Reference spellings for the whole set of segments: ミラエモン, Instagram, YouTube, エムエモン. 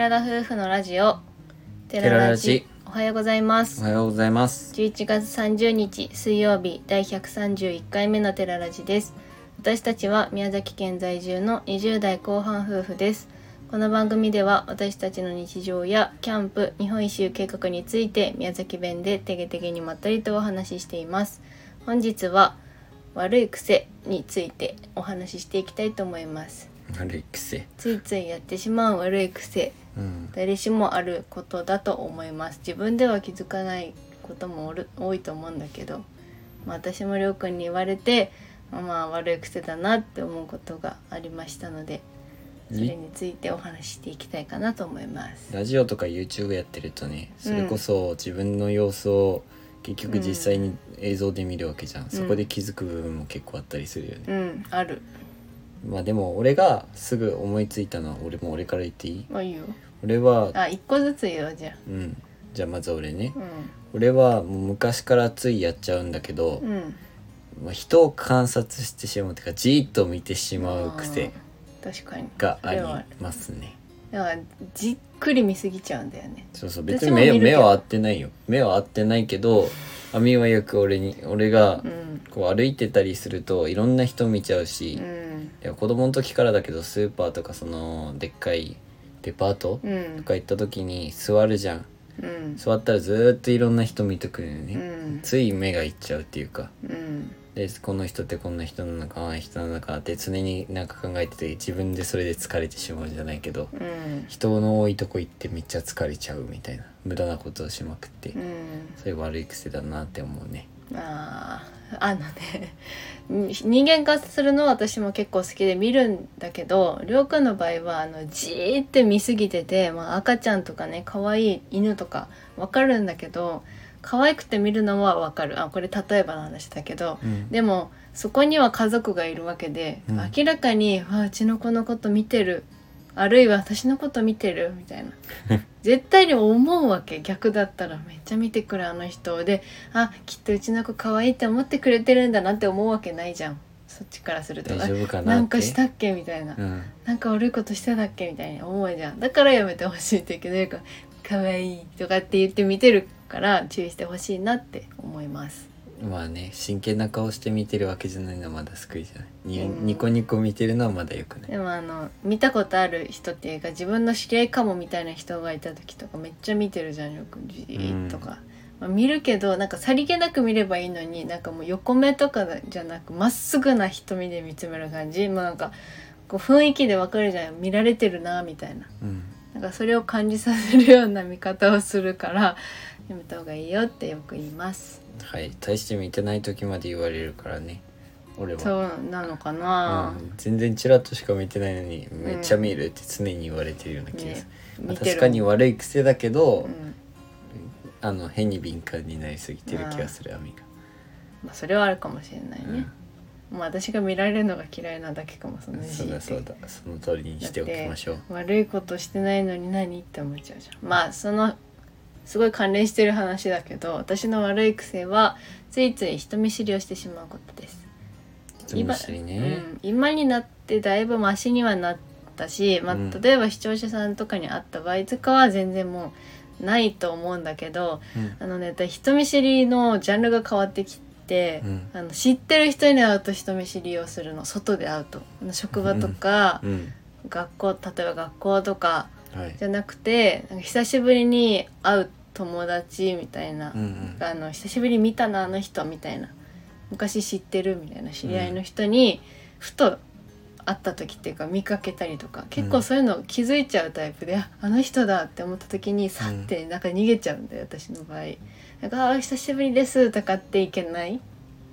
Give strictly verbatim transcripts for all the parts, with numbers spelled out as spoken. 寺田夫婦のラジオ寺ラジ、おはようございます。おはようございます。じゅういちがつさんじゅうにち水曜日、だいひゃくさんじゅういっかいめの寺ラジです。私たちは宮崎県在住のにじゅうだいこうはん夫婦です。この番組では私たちの日常やキャンプ、日本一周計画について宮崎弁でてげてげにまったりとお話ししています。本日は悪い癖についてお話ししていきたいと思います。悪い癖、ついついやってしまう悪い癖、うん、誰しもあることだと思います。自分では気づかないこともおる多いと思うんだけど、まあ、私もりょうくんに言われて、まあ、悪い癖だなって思うことがありましたので、それについてお話ししていきたいかなと思います。ラジオとか YouTube やってるとね、それこそ自分の様子を結局実際に映像で見るわけじゃん、うん、そこで気づく部分も結構あったりするよね、うん、ある。まあでも俺がすぐ思いついたのは、俺も俺から言っていい？あ、いいよ。俺はあ、一個ずつ言おうじゃん。うん、じゃあまず俺ね、うん、俺はもう昔からついやっちゃうんだけど、うんまあ、人を観察してしまうというか、じーっと見てしまう癖がありますね。だからじっくり見すぎちゃうんだよね。そうそう、別に 目, 目は合ってないよ。目は合ってないけど、あみはよく俺に俺がこう歩いてたりするといろんな人見ちゃうし、うん、子供の時からだけど、スーパーとかそのでっかいデパートとか行った時に座るじゃん、うん、座ったらずっといろんな人見とくるよね、うん、つい目がいっちゃうっていうか、うん、でこの人ってこんな人なのか、ああ人なのかって常になんか考えてて、自分でそれで疲れてしまうんじゃないけど、うん、人の多いとこ行ってめっちゃ疲れちゃうみたいな、無駄なことをしまくって、うん、そういう悪い癖だなって思うね。あー、あのね人間化するのは私も結構好きで見るんだけど、りょうくんの場合はあのじーって見すぎてて、まあ、赤ちゃんとかね、可愛い犬とかわかるんだけど、可愛くて見るのはわかる。あ、これ例えばの話だけど、うん、でもそこには家族がいるわけで、うん、明らかに う, うちの子のこと見てる、あるいは私のこと見てるみたいな絶対に思うわけ。逆だったらめっちゃ見てくるあの人で、あ、きっとうちの子可愛いって思ってくれてるんだなって思うわけないじゃん、そっちからすると。大丈夫かなって、なんかしたっけみたいな、うん、なんか悪いことしてたっけみたいに思うじゃん。だからやめてほしいって言うけど、可愛いとかって言って見てるから注意してほしいなって思います。まあね、真剣な顔して見てるわけじゃないのはまだ救いじゃない。に、うん、ニコニコ見てるのはまだよくない。でもあの見たことある人っていうか、自分の知り合いかもみたいな人がいた時とかめっちゃ見てるじゃん、よくじーっとか、うんまあ、見るけど、なんかさりげなく見ればいいのに、なんかもう横目とかじゃなくまっすぐな瞳で見つめる感じ、まあ、なんかこう雰囲気でわかるじゃん、見られてるなみたいな、うん、なんかそれを感じさせるような見方をするからやめた方がいいよってよく言います。はい、大して見てない時まで言われるからね、俺は。そうなのかな、うん、全然チラッとしか見てないのにめっちゃ見るって常に言われてるような気がする、うんね、確かに悪い癖だけど、うん、あの変に敏感になりすぎてる気がする、アミが。まあ、それはあるかもしれないね、うんまあ、私が見られるのが嫌いなだけかも。そのそうだそうだ、その通りにしておきましょう。悪いことしてないのに何って思っちゃうじゃん。まあそのすごい関連してる話だけど、私の悪い癖はついつい人見知りをしてしまうことです。人見知りね、うん、今になってだいぶマシにはなったし、まあ、例えば視聴者さんとかに会った場合とかは全然もうないと思うんだけど、うん、あのね、人見知りのジャンルが変わってきて、うん、あの知ってる人に会うと人見知りをするの。外で会うと、職場とか、うんうん、学校、例えば学校とかじゃなくて、はい、久しぶりに会う友達みたいな、うんうん、あの久しぶり見たなあの人みたいな、昔知ってるみたいな知り合いの人にふと会った時っていうか見かけたりとか、結構そういうの気づいちゃうタイプで、うん、あの人だって思った時にさってなんか逃げちゃうんだよ、うん、私の場合。なんかあ久しぶりですとかっていけない、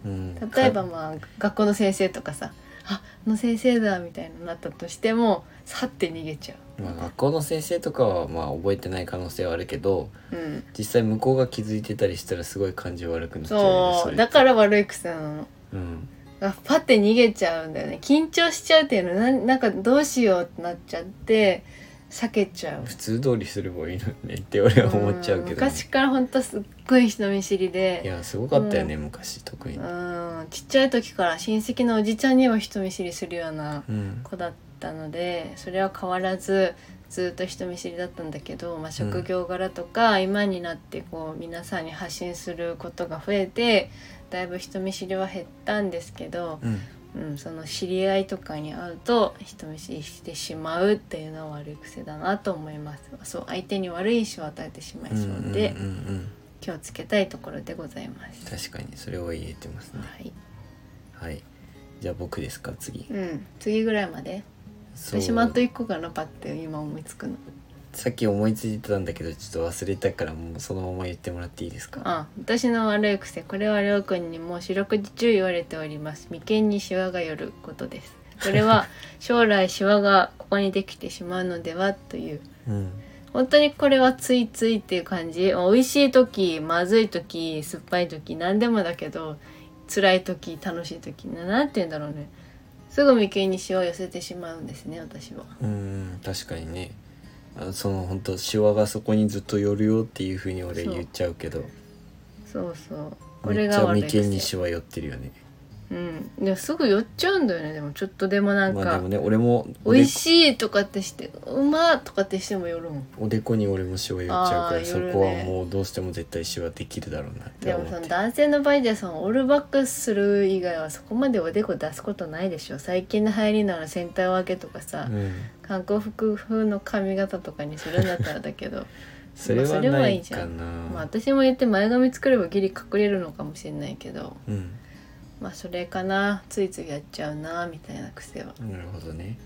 うん、例えばまあ学校の先生とかさ、あ、あの先生だみたいになったとしてもさって逃げちゃう。まあ、学校の先生とかはまあ覚えてない可能性はあるけど、うん、実際向こうが気づいてたりしたらすごい感じ悪くなっちゃうよね。そう、だから悪い癖なの、うん、パッて逃げちゃうんだよね。緊張しちゃうっていうの な, なんかどうしようってなっちゃって避けちゃう。普通通りすればいいのねって俺は思っちゃうけど、ね、うん、昔からほんとすっごい人見知りで、いやすごかったよね、うん、昔特に、うん、ちっちゃい時から親戚のおじちゃんには人見知りするような子だった、うん、なのでそれは変わらずずっと人見知りだったんだけど、まあ、職業柄とか今になってこう皆さんに発信することが増えてだいぶ人見知りは減ったんですけど、うんうん、その知り合いとかに会うと人見知りしてしまうっていうのは悪い癖だなと思います。そう相手に悪い印象を与えてしまいそうで、うんうんうんうん、気をつけたいところでございます。確かにそれは言えてますね。はい、はい、じゃあ僕ですか次、うん、次ぐらいまで私もあといっこかなパッて今思いつくのさっき思いついてたんだけどちょっと忘れたからもうそのまま言ってもらっていいですか。あ、私の悪い癖これはりょうくんにもう四六時中言われております。眉間にシワが寄ることです。これは将来シワがここにできてしまうのではという、うん、本当にこれはついついっていう感じ。美味しい時まずい時酸っぱい時何でもだけど辛い時楽しい時なんて言うんだろうね、すぐ眉間にシワを寄せてしまうんですね私は。うーん確かにね、あのその本当シワがそこにずっと寄るよっていう風に俺言っちゃうけど、そうそうそうこれが悪いですよ。めっちゃ眉間にシワ寄ってるよね。うんでもすぐ寄っちゃうんだよね。でもちょっとでもなんか、まあでもね、俺も美味しいとかってしてうまとかってしても寄るもん。おでこに俺もシワ寄っちゃうから、ね、そこはもうどうしても絶対シワできるだろうなって思って。でもその男性の場合ではそのオールバックする以外はそこまでおでこ出すことないでしょ。最近の流行りならセンター分けとかさ、うん、韓国風の髪型とかにするんだったらだけどそれはないかな、まあ、私も言って前髪作ればギリ隠れるのかもしれないけど、うんまあそれかな、ついついやっちゃうなみたいな癖は。なるほどね。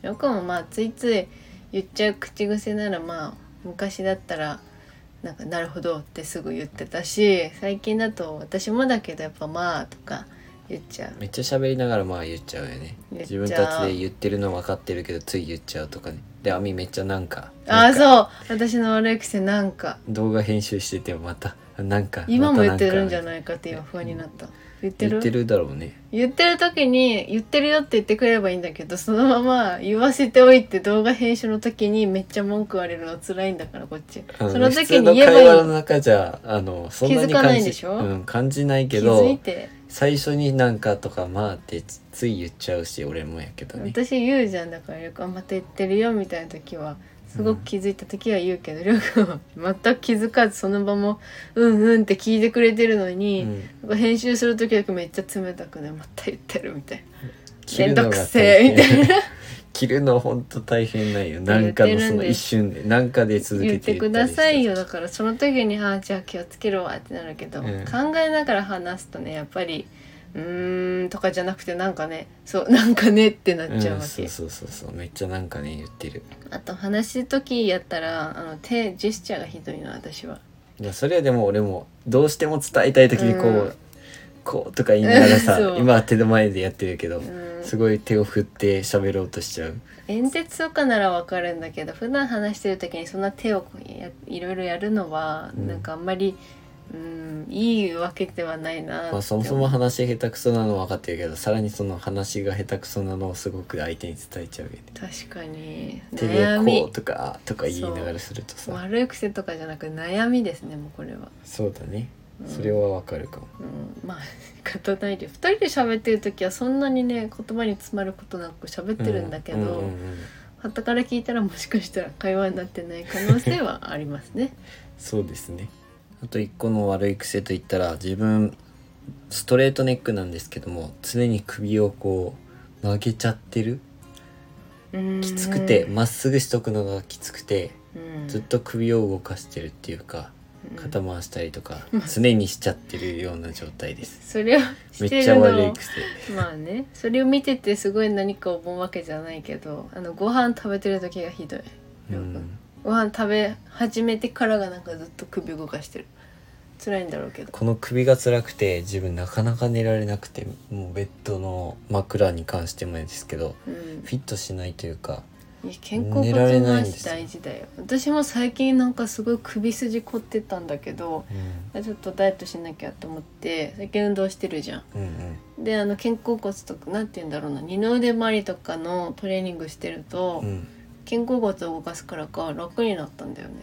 よくもまあついつい言っちゃう口癖ならまあ昔だったらなんかなるほどってすぐ言ってたし、最近だと私もだけどやっぱまあとか言っちゃう。めっちゃ喋りながらまあ言っちゃうよね。自分たちで言ってるの分かってるけどつい言っちゃうとかね。でアミめっちゃなんか。なんかああそう私の悪い癖なんか。動画編集しててもまた。なんか今も言ってるんじゃないかって今不安になった、うん、言ってる？言ってるだろうね。言ってる時に言ってるよって言ってくれればいいんだけどそのまま言わせておいて動画編集の時にめっちゃ文句言われるの辛いんだからこっちその時に言えばいい。普通の会話の中じゃあのそんなに気づかないでしょ、うん、感じないけど気づいて最初になんかとかまあってつい言っちゃうし俺もやけどね。私言うじゃんだからよくまた言ってるよみたいな時はすごく気づいた時は言うけど、りょうくんは全く気づかずその場もうんうんって聞いてくれてるのに、うん、編集する時だけめっちゃ冷たくねまた言ってるみたいなめんどくせえみたいな切るのほんと大変なんよ。なんかのその一瞬でなんかで続けて言ってくださいよ。だからその時にあじゃあ気をつけろわってなるけど、うん、考えながら話すとねやっぱりうーんとかじゃなくてなんかねそうなんかねってなっちゃうわけ、うん、そうそうそうそうめっちゃなんかね言ってる。あと話す時やったらあの手ジェスチャーがひどいの私は。いやそれはでも俺もどうしても伝えたい時にこう、うん、こうとか言いながらさ今は手の前でやってるけど、うん、すごい手を振って喋ろうとしちゃう。演説とかならわかるんだけど普段話してる時にそんな手をこうやいろいろやるのは、うん、なんかあんまりうんいいわけではないな、まあ、そもそも話下手くそなの分かってるけどさらにその話が下手くそなのをすごく相手に伝えちゃうよね。確かに手でこうとかとか言いながらするとさ悪い癖とかじゃなく悩みですねもうこれは。そうだねそれは分かるかも、うんうん、まあ仕方ないでふたりで喋ってる時はそんなにね言葉に詰まることなく喋ってるんだけど、うんうんうんうん、旗から聞いたらもしかしたら会話になってない可能性はありますねそうですね。あといっこの悪い癖といったら自分ストレートネックなんですけども常に首をこう曲げちゃってる。きつくてまっすぐしとくのがきつくてずっと首を動かしてるっていうか肩回したりとか常にしちゃってるような状態ですそれをしてるのめっちゃ悪い癖まあねそれを見ててすごい何か思うわけじゃないけどあのご飯食べてる時がひどい。うんご飯食べ始めてからがなんかずっと首動かしてる。辛いんだろうけどこの首が辛くて自分なかなか寝られなくてもうベッドの枕に関してもですけど、うん、フィットしないというか健康骨回し大事だよ。私も最近なんかすごい首筋凝ってたんだけど、うん、ちょっとダイエットしなきゃと思って最近運動してるじゃん、うんうん、であの肩甲骨とかなんて言うんだろうな二の腕周りとかのトレーニングしてると、うん肩甲骨を動かすからか楽になったんだよね。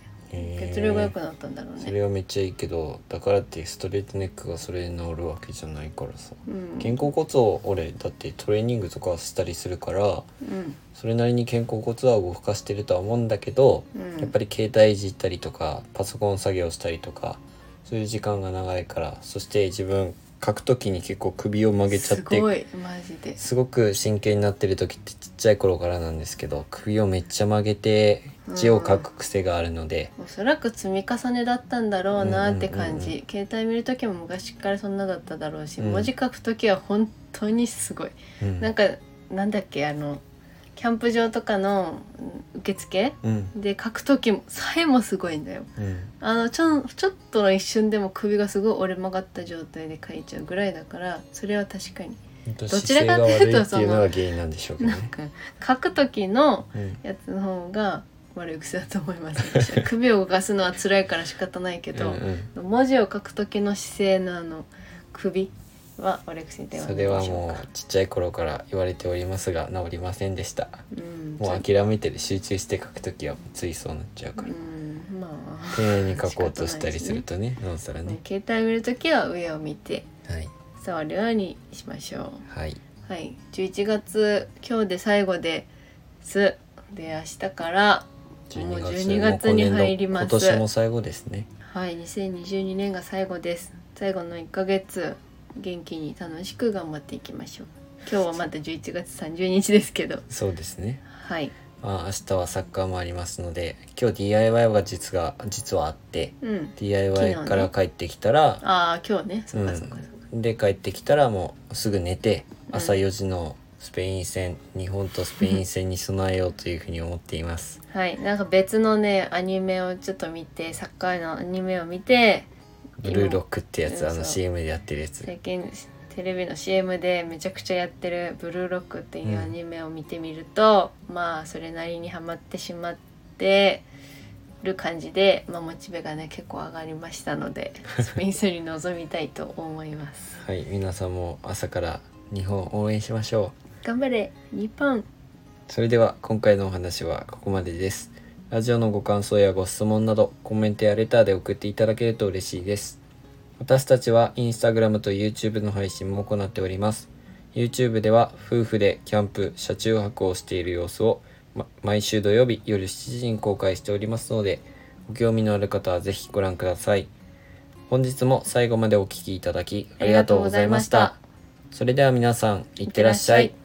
血流が良くなったんだろうね。それはめっちゃいいけど、だからってストレートネックがそれで治るわけじゃないからさ、うん、肩甲骨を俺だってトレーニングとかしたりするから、うん、それなりに肩甲骨は動かしてるとは思うんだけど、うん、やっぱり携帯いじったりとかパソコン作業したりとかそういう時間が長いから、そして自分書くときに結構首を曲げちゃって、すごいマジですごく真剣になってる時ってちっちゃい頃からなんですけど、首をめっちゃ曲げて字を書く癖があるので、うん、おそらく積み重ねだったんだろうなって感じ、うんうんうん、携帯見るときも昔からそんなだっただろうし、うん、文字書くときは本当にすごい、うん、なんかなんだっけ、あのキャンプ場とかの受付、うん、で書くときもさえもすごいんだよ、うん、あのちょ、ちょっとの一瞬でも首がすごい折れ曲がった状態で書いちゃうぐらいだから、それは確かにどちらかというとその原因なんでしょうけどね、なんか書くときのやつの方が悪い癖だと思います、うん、首を動かすのは辛いから仕方ないけどうん、うん、文字を書くときの姿勢のあの首はオレクシンではないでしょうか。それはもうちっちゃい頃から言われておりますが治りませんでした、うん、もう諦めてる、集中して書くときはついそうなっちゃうから、うん、まあ、丁寧に書こうとしたりするとね、なおさらね、携帯見るときは上を見て、はい、触るようにしましょう。はい、はい、じゅういちがつ今日で最後ですで、明日からもうじゅうにがつに入ります。今年も最後ですね。はい、にせんにじゅうにねんが最後です。最後のいっかげつ元気に楽しく頑張っていきましょう。今日はまたじゅういちがつさんじゅうにちですけど、そうですね、はい、まあ、明日はサッカーもありますので、今日 ディーアイワイ が実が実はあって、うん、ディーアイワイ から帰ってきたら、ね、あ今日ね、そうかそうか、うん、で帰ってきたらもうすぐ寝て、朝よじのスペイン戦、うん、日本とスペイン戦に備えようというふうに思っていますはい、なんか別のねアニメをちょっと見て、サッカーのアニメを見て、ブルーロックってやつ、あの シーエム でやってるやつ、最近テレビの シーエム でめちゃくちゃやってるブルーロックっていうアニメを見てみると、うん、まあそれなりにハマってしまってる感じで、まあ、モチベがね結構上がりましたのでスペイン戦に臨みたいと思いますはい、皆さんも朝から日本応援しましょう。頑張れ日本。それでは今回のお話はここまでです。ラジオのご感想やご質問など、コメントやレターで送っていただけると嬉しいです。私たちはインスタグラムと YouTube の配信も行っております。YouTube では夫婦でキャンプ、車中泊をしている様子を、ま、毎週土曜日夜しちじに公開しておりますので、ご興味のある方はぜひご覧ください。本日も最後までお聞きいただきありがとうございました。それでは皆さん、いってらっしゃい。